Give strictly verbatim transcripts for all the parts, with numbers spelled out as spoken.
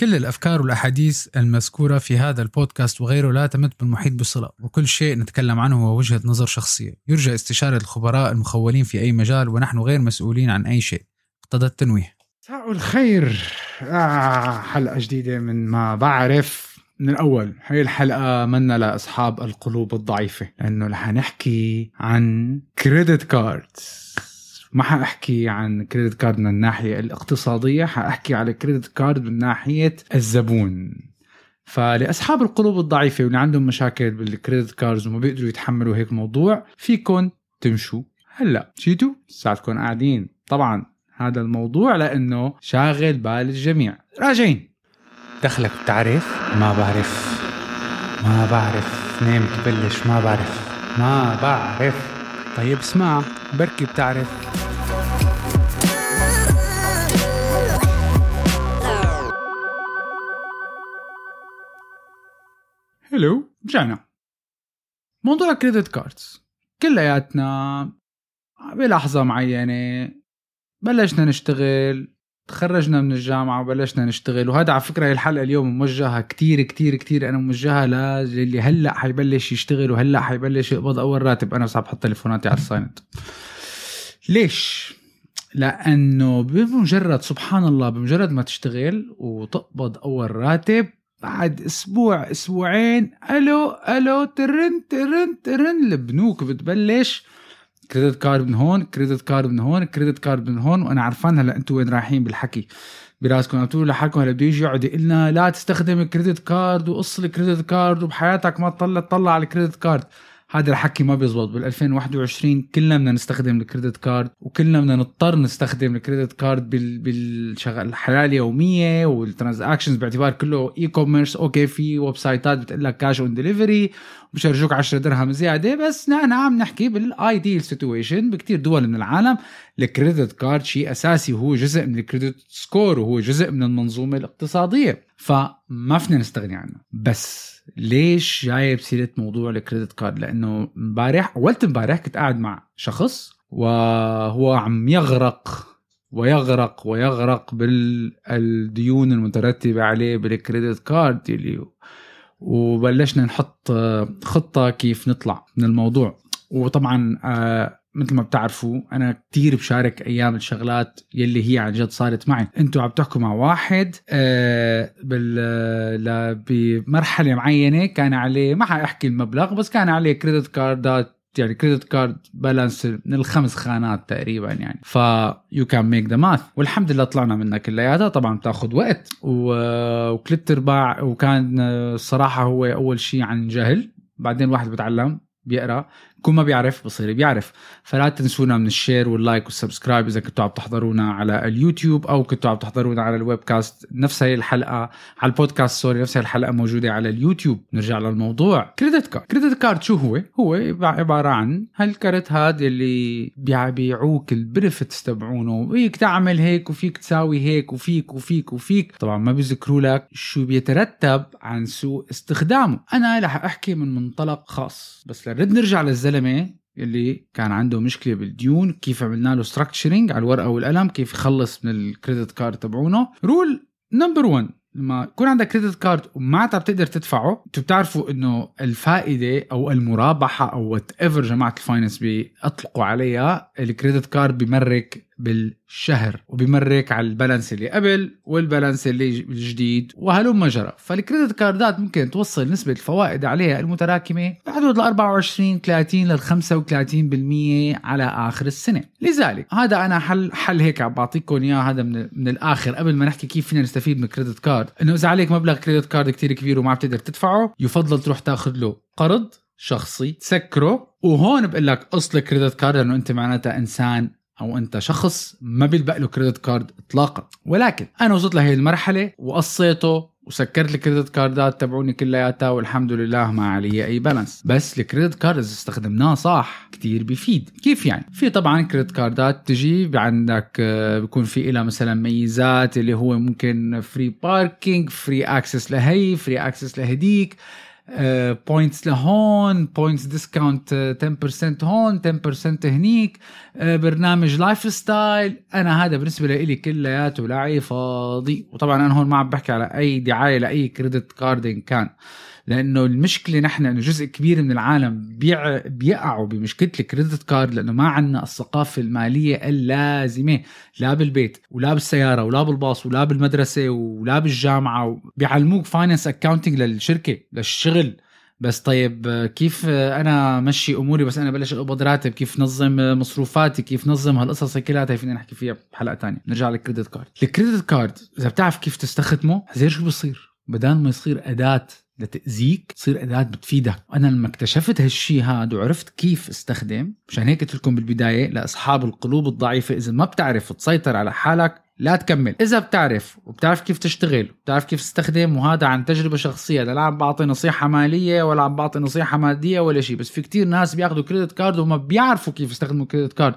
كل الأفكار والأحاديث المذكورة في هذا البودكاست وغيره لا تمت بالمحيط بصلة، وكل شيء نتكلم عنه هو وجهة نظر شخصية يرجى استشارة الخبراء المخولين في أي مجال، ونحن غير مسؤولين عن أي شيء. اقتضى التنويه. مساء الخير. آه حلقة جديدة من ما بعرف من الأول. هاي الحلقة منا لأصحاب القلوب الضعيفة، لأنه رح نحكي عن كريدت كاردز. ما حأحكي عن كريدت كارد من الناحية الاقتصادية، حأحكي على كريدت كارد من ناحية الزبون. فلأصحاب القلوب الضعيفة واللي عندهم مشاكل بالكريدت كاردز وما بيقدروا يتحملوا هيك موضوع، فيكن تمشوا هلأ، جيتوا ساعتكن قاعدين. طبعا هذا الموضوع لأنه شاغل بال الجميع. راجعين دخلك بتعرف ما بعرف، ما بعرف نام تبلش ما بعرف، ما بعرف. طيب اسمع، بركي بتعرف. هلو، رجعنا. موضوع كريدت كاردز كلياتنا بلحظة معينة بلشنا نشتغل، تخرجنا من الجامعة وبلشنا نشتغل. وهذا على فكرة الحلقة اليوم موجهة كتير كتير كتير أنا موجهة للي هلأ حيبلش يشتغل وهلأ حيبلش يقبض أول راتب. أنا صعب حط تليفوناتي على الصينت. ليش؟ لأنه بمجرد سبحان الله بمجرد ما تشتغل وتقبض أول راتب، بعد أسبوع أسبوعين ألو ألو ترن ترن ترن البنوك بتبلش كريدت كارد من هون، كريدت كارد من هون، كريدت كارد من هون. وانا عارفان هلا انتوا وين رايحين بالحكي براسكم. عم تقولوا لحالكم هلا بده يجي يقعد يقلنا لا تستخدم الكريدت كارد وقص الكريدت كارد وبحياتك ما تطلع تطلع على الكريدت كارد. هذا الحكي ما بيزبط. بالألفين وواحد وعشرين كلنا بدنا نستخدم الكريدت كارد، وكلنا بدنا نضطر نستخدم الكريدت كارد بالشغل الحياة اليومية والترانزاكشنز، باعتبار كله اي كوميرس. اوكي، في ويب سايتات بتقول لك كاش اون ديليفري وبشرجوك عشرة درهم زيادة، بس نحن عم نحكي بالايديال سيتويشن. بكتير دول من العالم الكريدت كارد شيء اساسي، وهو جزء من الكريدت سكور وهو جزء من المنظومة الاقتصادية، فما فينا نستغني عنه. بس ليش جايب سيرة موضوع الكريدت كارد؟ لأنه مبارح أولت مبارح كنت قاعد مع شخص وهو عم يغرق ويغرق ويغرق بالديون المترتبة عليه بالكريدت كارد اللي، وبلشنا نحط خطة كيف نطلع من الموضوع. وطبعا مثل ما بتعرفوا أنا كتير بشارك أيام الشغلات يلي هي عن جد صارت معي. أنتوا عم تحكوا مع واحد آه بال بمرحلة معينة كان عليه، ما حأحكي المبلغ، بس كان عليه كريدت كاردات، يعني كريدت كارد بالانس من الخمس خانات تقريبا يعني. ف you can make the math. والحمد لله طلعنا منها كلياتها. طبعا بتاخد وقت وكلت رباع، وكان الصراحة هو أول شيء عن جهل، بعدين واحد بتعلم بيقرأ، كل ما بيعرف بصير بيعرف. فلا تنسونا من الشير واللايك والسبسكرايب إذا كنتوا عم تحضرونا على اليوتيوب أو كنتوا عم تحضرونا على الويب كاست. نفس هاي الحلقة على البودكاست سوري نفس هاي الحلقة موجودة على اليوتيوب. نرجع للموضوع. كريدت كارد كريدت كارد شو هو؟ هو عبارة عن هالكارت هاد اللي بيعوك البريفتس تبعونه، فيك تعمل هيك وفيك تساوي هيك وفيك وفيك وفيك. طبعا ما بيذكروا لك شو بيترتب عن سوء استخدامه. أنا رح أحكي من منطلق خاص، بس لرد نرجع للزلمة اللي كان عنده مشكلة بالديون، كيف عملنا له ستراكشرينج على الورقة والقلم كيف يخلص من الكريدت كارد تبعونه. رول نمبر واحد، لما يكون عندك كريدت كارد ومعناتها بتقدر تدفعه، انتوا بتعرفوا انه الفائدة او المرابحة او whatever جماعة الفاينانس بيطلقوا عليها، الكريدت كارد بيمرك بالشهر وبيمرك على البالانس اللي قبل والبالانس اللي الجديد وهلوم جرى. فالكريدت كاردات ممكن توصل نسبة الفوائد عليها المتراكمة بحدود الأربعة وعشرين ثلاثين للخمسة وثلاثين بالمية على آخر السنة. لذلك هذا أنا حل حل هيك بعطيكم إياه، هذا من من الآخر قبل ما نحكي كيف فينا نستفيد من كريدت كارد. إنه إذا عليك مبلغ كريدت كارد كتير كبير وما بتقدر تدفعه، يفضل تروح تأخذ له قرض شخصي تسكره. وهون بقول لك أصل كريدت كارد، لأنه أنت معناتها إنسان أو أنت شخص ما بيلبق له كريدت كارد إطلاقا. ولكن أنا وصلت لهي المرحلة وقصيته وسكرت الكريدت كاردات تبعوني كلياتها والحمد لله ما علي أي بالانس. بس الكريدت كارد إذا استخدمناه صح كتير بيفيد. كيف يعني؟ في طبعا كريدت كاردات تجي عندك بيكون في إلها مثلا ميزات اللي هو ممكن فري باركينج، فري أكسس لهي، فري أكسس لهديك، بوينتس لهون، بوينتس ديسكاونت عشرة بالمية هون، عشرة بالمية هنيك، برنامج لايف ستايل. انا هذا بالنسبه لي كلياته لعب فاضي. وطبعا انا هون ما عم بحكي على اي دعايه لاي كريدت كاردين كان، لانه المشكله نحن انه جزء كبير من العالم بيع بيقعوا بمشكله الكريدت كارد، لانه ما عندنا الثقافه الماليه اللازمه، لا بالبيت ولا بالسياره ولا بالباص ولا بالمدرسه ولا بالجامعه. بيعلموك فاينانس اكاونتنج للشركه للشغل بس. طيب كيف انا مشي اموري بس انا بلش اقبض راتب؟ كيف نظم مصروفاتي؟ كيف نظم هالقصص كلها؟ فينا نحكي فيها بحلقه تانية. نرجع للكريدت كارد. الكريدت كارد اذا بتعرف كيف تستخدمه زي شو بيصير، بدل ما يصير اداه لتأذيك تصير أداة بتفيدك. أنا لما اكتشفت هالشي هذا وعرفت كيف استخدم، مشان هيك قلت لكم بالبداية لأصحاب القلوب الضعيفة، إذا ما بتعرف تسيطر على حالك لا تكمل. إذا بتعرف وبتعرف كيف تشتغل وبتعرف كيف تستخدم، وهذا عن تجربة شخصية، لا عم بعطي نصيحة مالية ولا عم بعطي نصيحة مادية ولا شيء، بس في كتير ناس بياخدوا كريدت كارد وما بيعرفوا كيف يستخدموا كريدت كارد.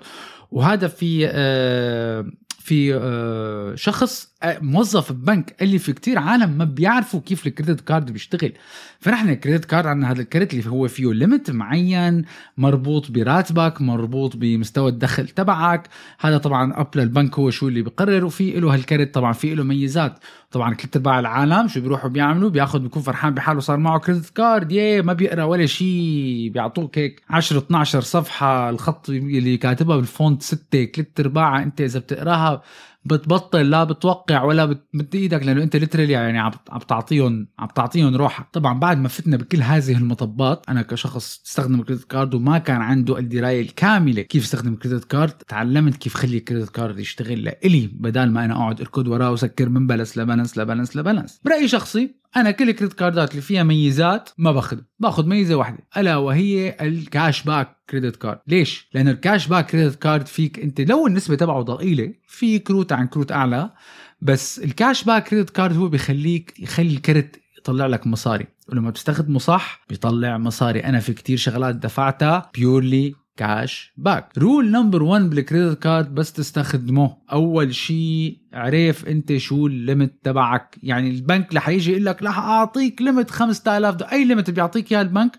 وهذا في آه في شخص موظف ببنك قال لي في كتير عالم ما بيعرفوا كيف الكريدت كارد بيشتغل. فنحن الكريدت كارد عندنا هذا الكريدت اللي هو فيه ليميت معين مربوط براتبك، مربوط بمستوى الدخل تبعك. هذا طبعا اب للبنك هو شو اللي بيقرر، وفي له هالكريدت طبعا في له ميزات. طبعا كل تبع العالم شو بيروحوا بيعملوا، بياخذ بيكون فرحان بحاله صار معه كريدت كارد، ياه ما بيقرا ولا شيء، بيعطوك هيك عشرة اثنا عشر صفحه الخط اللي كاتبها بالفونت ستة ثلاثة ارباع، انت اذا بتقراها بتبطل لا بتوقع ولا بتمد ايدك، لانه انت ليترالي يعني عم بتعطيهم عم بتعطيهم روحك. طبعا بعد ما فتنا بكل هذه المطبات، انا كشخص استخدم كريدت كارد وما كان عنده الدرايه الكامله كيف استخدم كريدت كارد، تعلمت كيف خلي كريدت كارد يشتغل لإلي بدل ما انا اقعد اركض وراه وسكر من بلس لبلس لبلس لبلس. برايي شخصي انا كل كريدت كاردات اللي فيها ميزات ما باخذها، باخذ ميزه واحده الا وهي الكاش باك كريدت كارد. ليش؟ لانه الكاش باك كريدت كارد فيك انت لو النسبه تبعه ضئيله في كروت عن كروت اعلى، بس الكاش باك كريدت كارد هو بيخليك يخلي الكرت يطلع لك مصاري، ولما بتستخدمه صح بيطلع مصاري. انا في كتير شغلات دفعتها بيورلي كاش باك. رول نمبر واحد بالكريدت كارد بس تستخدمه، اول شيء عرف انت شو الليمت تبعك. يعني البنك رح يجي يقول لك رح اعطيك ليمت خمسة آلاف، اي ليمت بيعطيك اياه البنك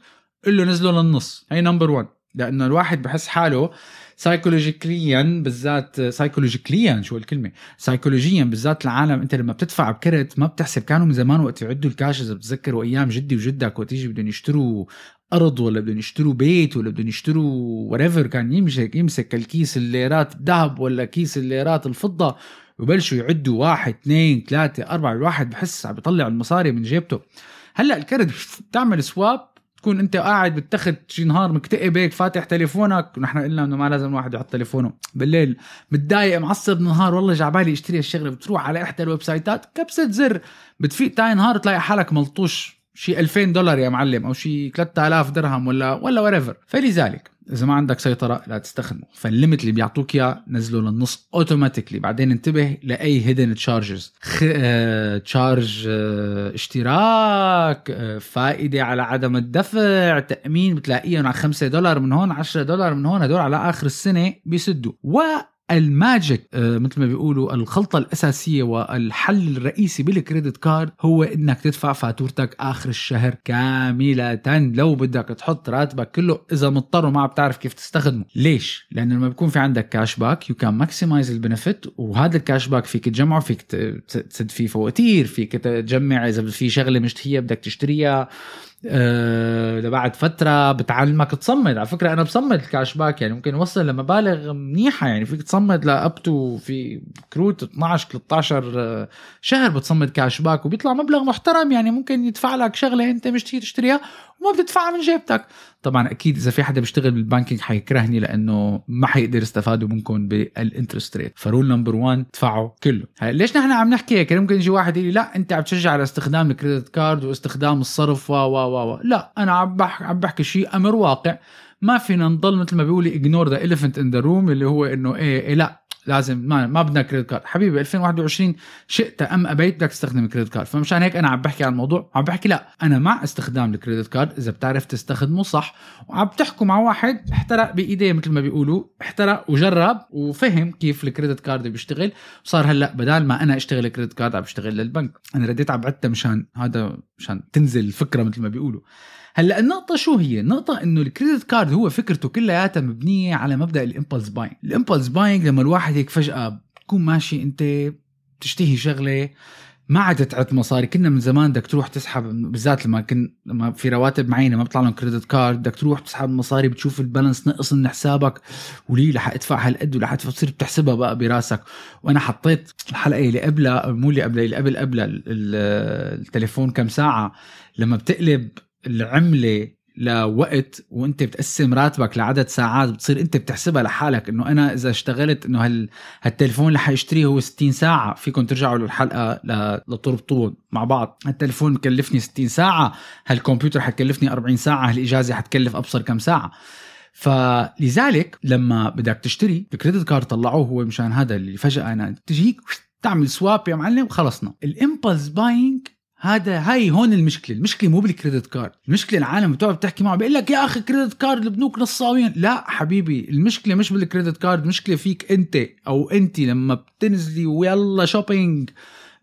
قل له نزله للنص. هي نمبر واحد، لانه الواحد بحس حاله سايكولوجيكليا بالذات، سايكولوجيكليا شو الكلمه، سايكولوجيا بالذات العالم، انت لما بتدفع بكرت ما بتحسب. كانوا من زمان وقت يعدوا الكاش، اذا بتذكروا ايام جدي وجدك وقت يجي بدهم يشتروا أرض ولا بدهم يشتروا بيت ولا بدهم يشتروا whatever، كان يمسك يمسك الكيس الليرات الذهب ولا كيس الليرات الفضة وبلشوا يعدوا واحد اثنين ثلاثة أربعة، الواحد بحس عم بيطلع المصاري من جيبته. هلأ الكرد بتعمل سواب، تكون انت قاعد بتاخد شي نهار مكتئب هيك فاتح تليفونك، ونحن قلنا انه ما لازم واحد يحط تليفونه بالليل، متضايق معصب نهار والله جعبالي اشتري هالشغله، بتروح على احدى الويب سايتات كبسه زر بتفيق تاني نهار تلاقي حالك ملطوش شي ألفين دولار يا معلم، أو شي ثلاثة آلاف درهم ولا ولا وريفر. فلذلك إذا ما عندك سيطرة لا تستخدمه. فالليمت اللي بيعطوك يا نزله للنص أوتوماتيكلي. بعدين انتبه لأي هيدن تشارجز، تشارج اشتراك، فائدة على عدم الدفع، تأمين، بتلاقيهم على خمسة دولار من هون، عشرة دولار من هون، هدول على آخر السنة بيسدوا. و الماجيك مثل ما بيقولوا الخلطة الأساسية والحل الرئيسي بالكريدت كارد هو إنك تدفع فاتورتك آخر الشهر كاملة. لو بدك تحط راتبك كله إذا مضطر وما بتعرف كيف تستخدمه. ليش؟ لأنه لما بيكون في عندك كاش باك you can maximize the benefit، وهذا الكاش باك فيك تجمعه، فيك تسد فيه فواتير، فيك تجمع إذا في شغلة مشتهية بدك تشتريها أه لبعد فترة، بتعلمك تصمد. على فكرة أنا بصمد الكاش باك، يعني ممكن وصل لمبالغ منيحة، يعني فيك تصمد لأبتو في كروت اثنا عشر ثلاثة عشر شهر بتصمد كاش باك وبيطلع مبلغ محترم، يعني ممكن يدفع لك شغلة أنت مش تيجي تشتريها وما بتدفعها من جيبتك. طبعا أكيد إذا في حدا بيشتغل بالبانكينج حيكرهني لأنه ما حيقدر يستفادوا منكم بالانترست ريت. فرول نمبر واحد تدفعوا كله. ليش نحن عم نحكي هيك؟ ممكن يجي واحد يقول لا أنت عم تشجع على استخدام الكريدت كارد واستخدام الصرف و و و لا، أنا عم بحكي عم بحكي شيء أمر واقع. ما فينا نضل مثل ما بيقولي ignore the elephant in the room، اللي هو إنه إيه, إيه لا لازم ما ما بدنا كريدت كارد حبيبي. ألفين وواحد وعشرين شئت ام ابيت بدك تستخدم كريدت كارد. فمشان هيك انا عم بحكي عن الموضوع، عم بحكي لا انا مع استخدام الكريدت كارد اذا بتعرف تستخدمه صح، وعم تحكوا مع واحد احترق بايديه مثل ما بيقولوا، احترق وجرب وفهم كيف الكريدت كارد بيشتغل. صار هلا بدال ما انا اشتغل كريدت كارد عم بشتغل للبنك. انا رديت عم بعتها مشان هذا، مشان تنزل الفكره مثل ما بيقولوا. هلا النقطه شو هي؟ النقطه انه الكريدت كارد هو فكرته كلياتها مبنيه على مبدا الامبلس باينج. الامبلس باينج لما الواحد هيك فجاه تكون ماشي انت تشتهي شغله ما عاد تعد مصاري. كنا من زمان بدك تروح تسحب، بالذات لما كن لما في رواتب معينه ما بيطلع لهم كريدت كارد، بدك تروح تسحب مصاري بتشوف البالانس نقص من حسابك وليه لح ادفع هالقد ولح ادفع، بتصير بتحسبها بقى براسك. وانا حطيت الحلقه اللي قبلها مو اللي قبلها اللي قبل قبلها التليفون كم ساعه، لما بتقلب العملة لوقت وانت بتقسم راتبك لعدد ساعات بتصير انت بتحسبها لحالك انه انا اذا اشتغلت انه هال... هالتليفون اللي حيشتريه هو ستين ساعة. فيكم ترجعوا للحلقة ل... لطربطون مع بعض. هالتليفون مكلفني ستين ساعة، هالكمبيوتر حتكلفني أربعين ساعة، هالاجازة حتكلف ابصر كم ساعة. فلذلك لما بدك تشتري الكريدت كارد طلعوه هو مشان هذا اللي فجأة انا تجيك تعمل سواب يا معلم خلصنا. الامبلس باينج هذا هاي هون المشكله. المشكله مو بالكريدت كارد، المشكله العالم بتقعد بتحكي معه بيقول لك يا اخي كريدت كارد البنوك نصابين. لا حبيبي، المشكله مش بالكريدت كارد، المشكله فيك انت. او انت لما بتنزلي ويلا شوبينج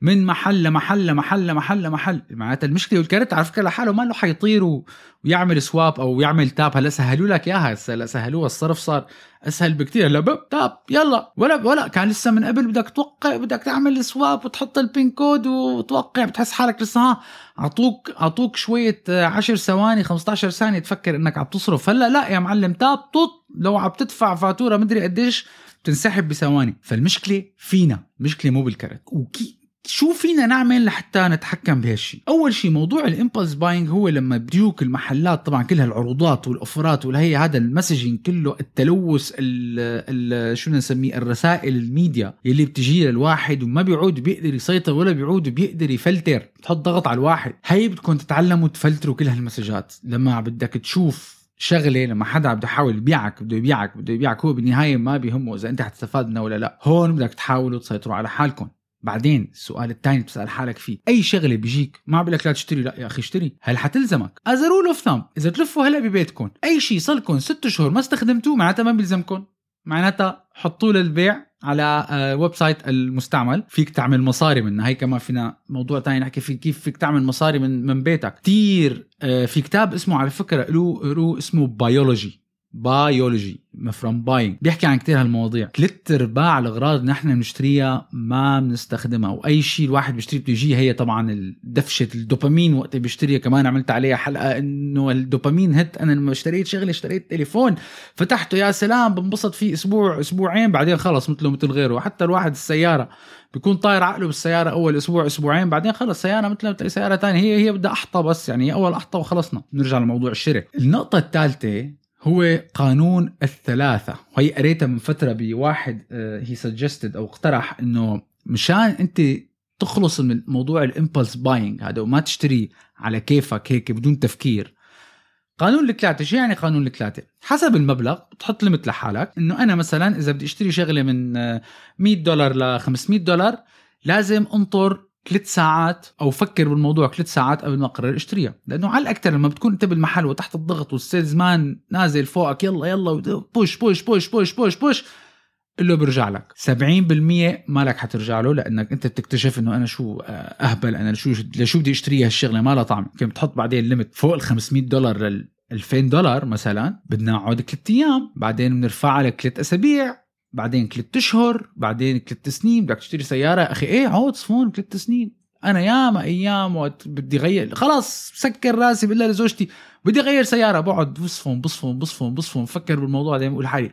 من محل محل محل محل محل معناتها المشكله. والكارت على فكره لحاله ما له حيطير ويعمل سواب او يعمل تاب. هلا سهلوا لك اياها، هلا سهلوها، الصرف صار اسهل بكتير. هلا بب تاب يلا ولا ولا كان لسه من قبل بدك توقع بدك تعمل سواب وتحط البين كود وتوقع، بتحس حالك لسه عطوك عطوك شويه عشر ثواني خمستاشر ثانيه تفكر انك عم تصرف. هلا لا يا معلم تاب طط، لو عم تدفع فاتوره مدري قديش بتنسحب بثواني. فالمشكله فينا، مشكله مو بالكارت. وكي شو فينا نعمل لحتى نتحكم بهالشي؟ أول شي موضوع الإمبلس باينج هو لما بديوك المحلات طبعا كلها العروضات والأوفرات والهي هذا المسجين كله التلوث ال شو نسميه الرسائل الميديا اللي بتجي للواحد وما بيعود بيقدر يسيطر ولا بيعود بيقدر يفلتر، بتحط ضغط على الواحد. هاي بدكم تتعلموا تفلتروا كل هالمسجات. لما بدك تشوف شغله، لما حدا عم يحاول يبيعك بده يبيعك بده يبيعك هو بالنهاية ما بيهمه إذا أنت حتستفاد منه ولا لا. هون بدك تحاولوا تسيطروا على حالكم. بعدين السؤال الثاني بتسأل حالك فيه، أي شغلة بيجيك ما بقولك لا تشتري، لا يا أخي اشتري. هل حتلزمك؟ أزروا له ثم إذا تلفوا هلأ ببيتكم أي شيء صلكم ست شهور ما استخدمتوه معناتها ما بيلزمكم، معناتها حطوه للبيع على ويب سايت المستعمل. فيك تعمل مصاري منها، هي كمان فينا موضوع تاني نحكي فيه كيف فيك تعمل مصاري من من بيتك. كتير في كتاب اسمه على فكرة له له اسمه بيولوجي بايولوجي مفروم باين، بيحكي عن كتير هالمواضيع. ثلاث ارباع الاغراض اللي نحن بنشتريها ما بنستخدمها، واي شيء الواحد بيشتري بتجي هي طبعا دفشه الدوبامين وقت بيشتريها. كمان عملت عليها حلقه انه الدوبامين هت. انا لما اشتريت شغله اشتريت تليفون فتحته يا سلام بنبسط فيه اسبوع اسبوعين بعدين خلص مثله مثل غيره. حتى الواحد السياره بيكون طاير عقله بالسياره اول اسبوع اسبوعين بعدين خلص سياره مثل مثل سياره ثانيه، هي هي بدها احطه بس، يعني اول احطه وخلصنا. نرجع لموضوع الشراء. النقطه الثالثه هو قانون الثلاثة، وهي قريتها من فترة بواحد هي سجستد أو اقترح إنه مشان أنت تخلص من موضوع الإمبلس باينج هذا وما تشتري على كيفك هيك بدون تفكير. قانون الثلاثة، شو يعني قانون الثلاثة؟ حسب المبلغ بتحط ليميت لحالك إنه أنا مثلا إذا بدي أشتري شغلة من مية دولار ل خمسمية دولار لازم أنطر ثلاث ساعات او فكر بالموضوع ثلاث ساعات قبل ما اقرر اشتريها. لانه على الاكثر لما بتكون انت بالمحل وتحت الضغط والسيلزمان نازل فوقك يلا يلا بوش بوش بوش بوش بوش بوش اللي برجع لك سبعين بالمية مالك حترجع له، لانك انت بتكتشف انه انا شو اهبل، انا شو لشو بدي اشتري هالشغله ما لها طعم. كنت بتحط بعدين ليميت فوق ال خمسمية دولار لل ألفين دولار مثلا، بدنا نقعد ثلاث ايام بعدين بنرفعها لك ثلاث اسابيع بعدين ثلاث شهور بعدين ثلاث سنين. بدك تشتري سياره اخي ايه عود صفون ثلاث سنين. انا ياما ايام وقت بدي غير خلاص سكر راسي بالله لزوجتي بدي غير سياره بقعد بصفون بصفون بصفون بصفون بفكر بالموضوع ده بقول حالي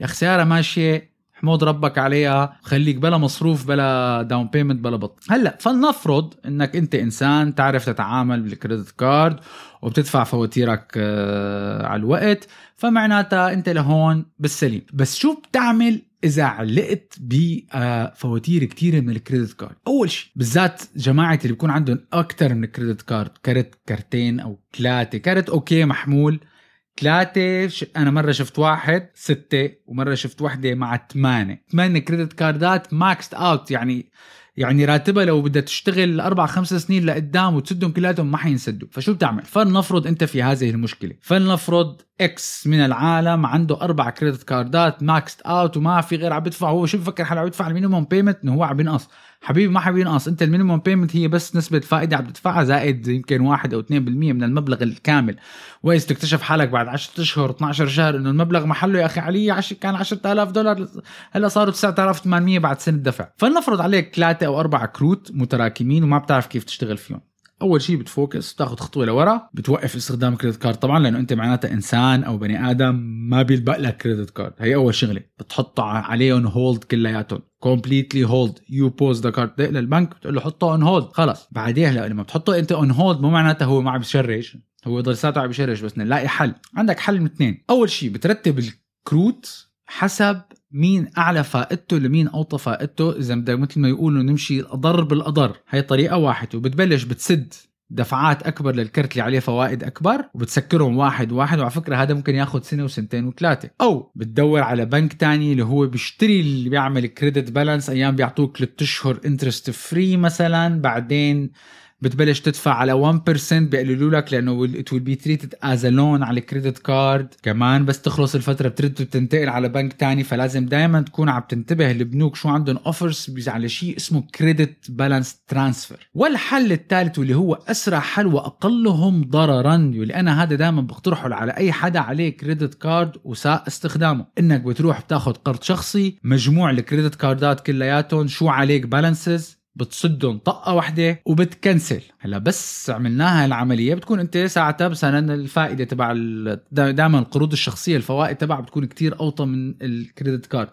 يا اخي سياره ماشيه حمود ربك عليها خليك بلا مصروف بلا داون بيمنت بلا بط. هلا فلنفرض انك انت انسان تعرف تتعامل بالكريدت كارد وبتدفع فواتيرك على الوقت، فمعناتها انت لهون بالسليم. بس شو بتعمل اذا علقت بفواتير كتير من الكريدت كارد؟ اول شيء بالذات جماعه اللي بيكون عندهم اكتر من الكريدت كارد، كارت كارتين او ثلاثه، كارت اوكي محمول ثلاثة ش... أنا مرة شفت واحد ستة ومرة شفت واحدة مع ثمانية ثمانية كريدت كاردات ماكس أوت. يعني يعني راتبها لو بدها تشتغل أربع خمس سنين لقدام وتسدهم كلاتهم ما حينسدوا. فشو بتعمل؟ فلنفرض أنت في هذه المشكلة، فلنفرض إكس من العالم عنده أربع كريدت كاردات ماكس أوت وما في غير عم بدفع. هو شو بفكر حاله عم يدفع المينيموم بيمنت إنه هو عم بينقص؟ حبيبي ما حبيبي ينقص. أنت المينيموم بيمنت هي بس نسبة فائدة عم تدفعها زائد يمكن واحد أو اثنين بالمية من المبلغ الكامل. وإذا تكتشف حالك بعد عشرة أشهر اثنا عشر شهر إنه المبلغ محله يا أخي علي عش كان عشرة آلاف دولار هلا صاروا تسعة آلاف وثمانمية بعد سنة دفع. فلنفرض عليك ثلاثة أو أربعة كروت متراكمين وما بتعرف كيف تشتغل فيهم. أول شيء بتفوكس، تاخد خطوة لورا، بتوقف استخدام كريدت كارد طبعا لأنه أنت معناتها إنسان أو بني آدم ما بيلبق لك كريدت كارد. هي أول شغلة بتحطه عليهم هولد كلياتهم completely hold. you pause the card للبنك بتقول له حطه on hold خلاص. بعديها لما بتحطه أنت on hold مو معناتها هو ما عم بيشرش، هو ضلساته عم بيشرش، بس نلاقي حل. عندك حل من اثنين. أول شيء بترتب الكروت حسب مين أعلى فائدته لمين أوطى فائدته، إذا بدك مثل ما يقولوا نمشي أضر بالأضر. هاي طريقة واحدة، وبتبلش بتسد دفعات أكبر للكرت اللي عليه فوائد أكبر وبتسكرهم واحد واحد. وعلى فكرة هذا ممكن ياخد سنة وسنتين وثلاثة. أو بتدور على بنك تاني اللي هو بيشتري اللي بيعمل كريدت بالانس، أيام بيعطوك ثلاثة أشهر انترست فري مثلا، بعدين بتبلش تدفع على واحد بالمية بيقللوا لك لأنه it will be treated as a loan على الكريدت كارد. كمان بس تخلص الفترة بترد وبتنتقل على بنك تاني. فلازم دايما تكون عم تنتبه البنوك شو عندهم offers على شيء اسمه credit balance transfer. والحل الثالث واللي هو أسرع حل وأقلهم ضررا، واللي أنا هذا دايما بقترحه على أي حدا عليه كريدت كارد وساء استخدامه، إنك بتروح بتاخد قرض شخصي مجموع الكريدت كاردات كلياتهم شو عليك balances، بتصدهم طقة واحدة وبتكنسل. هلا بس عملناها العملية بتكون انت ساعتها بسنة الفائدة تبع دائما القروض الشخصية الفوائد تبعها بتكون كتير أوطى من الكريدت كارد.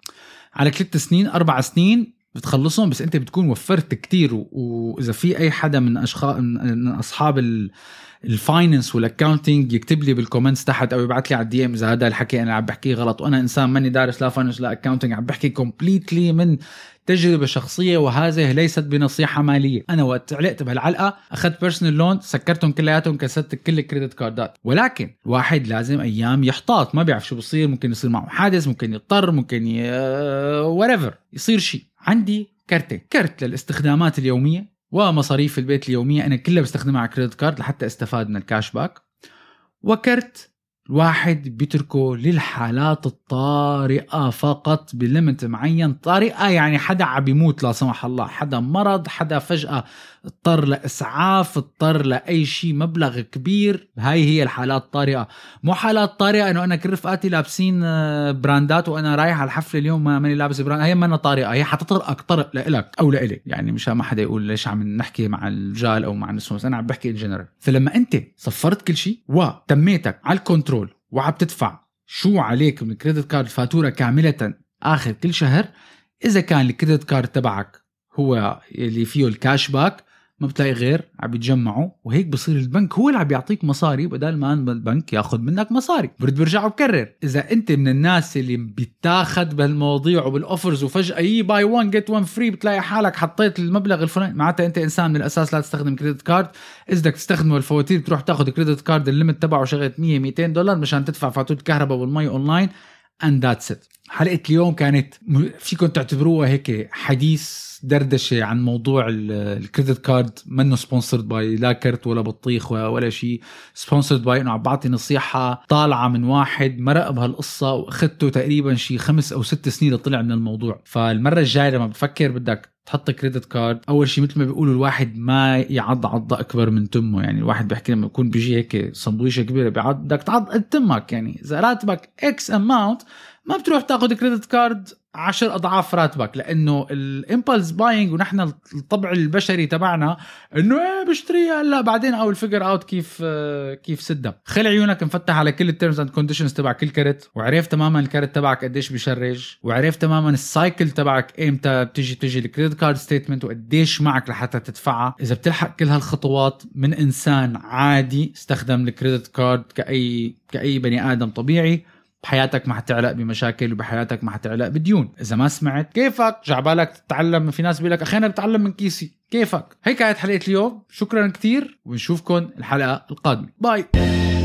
على ثلاث سنين أربع سنين بتخلصهم، بس انت بتكون وفرت كتير. وإذا في أي حدا من أشخاص من أصحاب ال الفاينانس والاكاونتينج يكتب لي بالكومنتس تحت او يبعث لي على الدي ام اذا هذا الحكي انا عم بحكيه غلط، وانا انسان ماني دارس لا فاينانس لا اكاونتينج، عم بحكي كومبليتلي من تجربه شخصيه وهذه ليست بنصيحه ماليه. انا وقت علقت بهالعلقه اخذت بيرسونال لون، سكرتهم كلياتهم، كسرت كل الكريدت كاردات. ولكن واحد لازم ايام يحتاط، ما بيعرف شو بصير، ممكن يصير معه حادث، ممكن يضطر، ممكن ي... whatever يصير شيء. عندي كرتين، كرت للاستخدامات اليوميه ومصاريف البيت اليومية أنا كلها بستخدمها على كريدت كارد لحتى استفاد من الكاش باك، وكرت الواحد بيتركه للحالات الطارئة فقط بليمت معين. طارئة يعني حدا عم يموت لا سمح الله، حدا مرض، حدا فجأة اضطر لإسعاف، اضطر لأي شيء مبلغ كبير. هاي هي الحالات الطارئة. مو حالات طارئة انه انا كل رفقاتي لابسين براندات وانا رايح على الحفلة اليوم ما ماني لابس براند، هي ما طارئة، هي حتطرقك طرق لإلك او لإلي. يعني مش ما حدا يقول ليش عم نحكي مع الرجال او مع النسوان، انا عم بحكي الجنرال. فلما انت صفرت كل شيء وتميتك على الكنترول وعم تدفع شو عليك من كريدت كارد فاتورة كاملة اخر كل شهر، اذا كان الكريدت كارد تبعك هو اللي فيه الكاش باك ما بتلاقي غير عم يتجمعوا، وهيك بصير البنك هو اللي عم يعطيك مصاري بدل ما البنك ياخذ منك مصاري. برد برجع وبكرر، اذا انت من الناس اللي بتاخذ بهالمواضيع وبالاوفرز وفجاه يي باي وان جيت وان فري بتلاقي حالك حطيت المبلغ الفلاني، معناتها انت انسان من الاساس لا تستخدم كريدت كارد. اذا بدك تستخدمه الفواتير بتروح تاخذ كريدت كارد الليمت تبعه شغله مية مئتين دولار مشان تدفع فاتوره الكهرباء والمي اونلاين and that's it. حلقة اليوم كانت فيكم تعتبروها هيك حديث دردشة عن موضوع الكريدت كارد، منه سبونسرد باي لا كرت ولا بطيخ ولا شيء، سبونسرد باي انه عم بعطي نصيحة طالعة من واحد مرق بهالقصة واخدته تقريبا شي خمس او ست سنين لطلع من الموضوع. فالمرة الجاية لما بتفكر بدك تحط كريدت كارد، اول شيء مثل ما بيقولوا الواحد ما يعض عضه اكبر من تمه. يعني الواحد بيحكي لما يكون بيجي هيك سندويشه كبيره بيعض، بدك تعض تمك. يعني اذا راتبك اكس اماونت ما بتروح تاخذ كريدت كارد عشر اضعاف راتبك، لانه الامبلس باينج ونحن الطبع البشري تبعنا انه ايه بشتريها هلا بعدين او الفيجر اوت كيف كيف سدها. خلي عيونك مفتح على كل التيرمز اند كونديشنز تبع كل كرت، وعرف تماما الكرت تبعك قديش بيشرج، وعرف تماما السايكل تبعك امتى بتجي تجي الكريدت كارد ستيتمنت وقديش معك لحتى تدفعها. اذا بتلحق كل هالخطوات من انسان عادي استخدم الكريدت كارد كاي كاي بني ادم طبيعي، بحياتك ما حتعلق بمشاكل وبحياتك ما حتعلق بديون. إذا ما سمعت كيفك جعبالك تتعلم، في ناس بيقولك أخينا بتعلم من كيسي كيفك. هيك كانت حلقة اليوم، شكرا كتير ونشوفكن الحلقة القادمة. باي.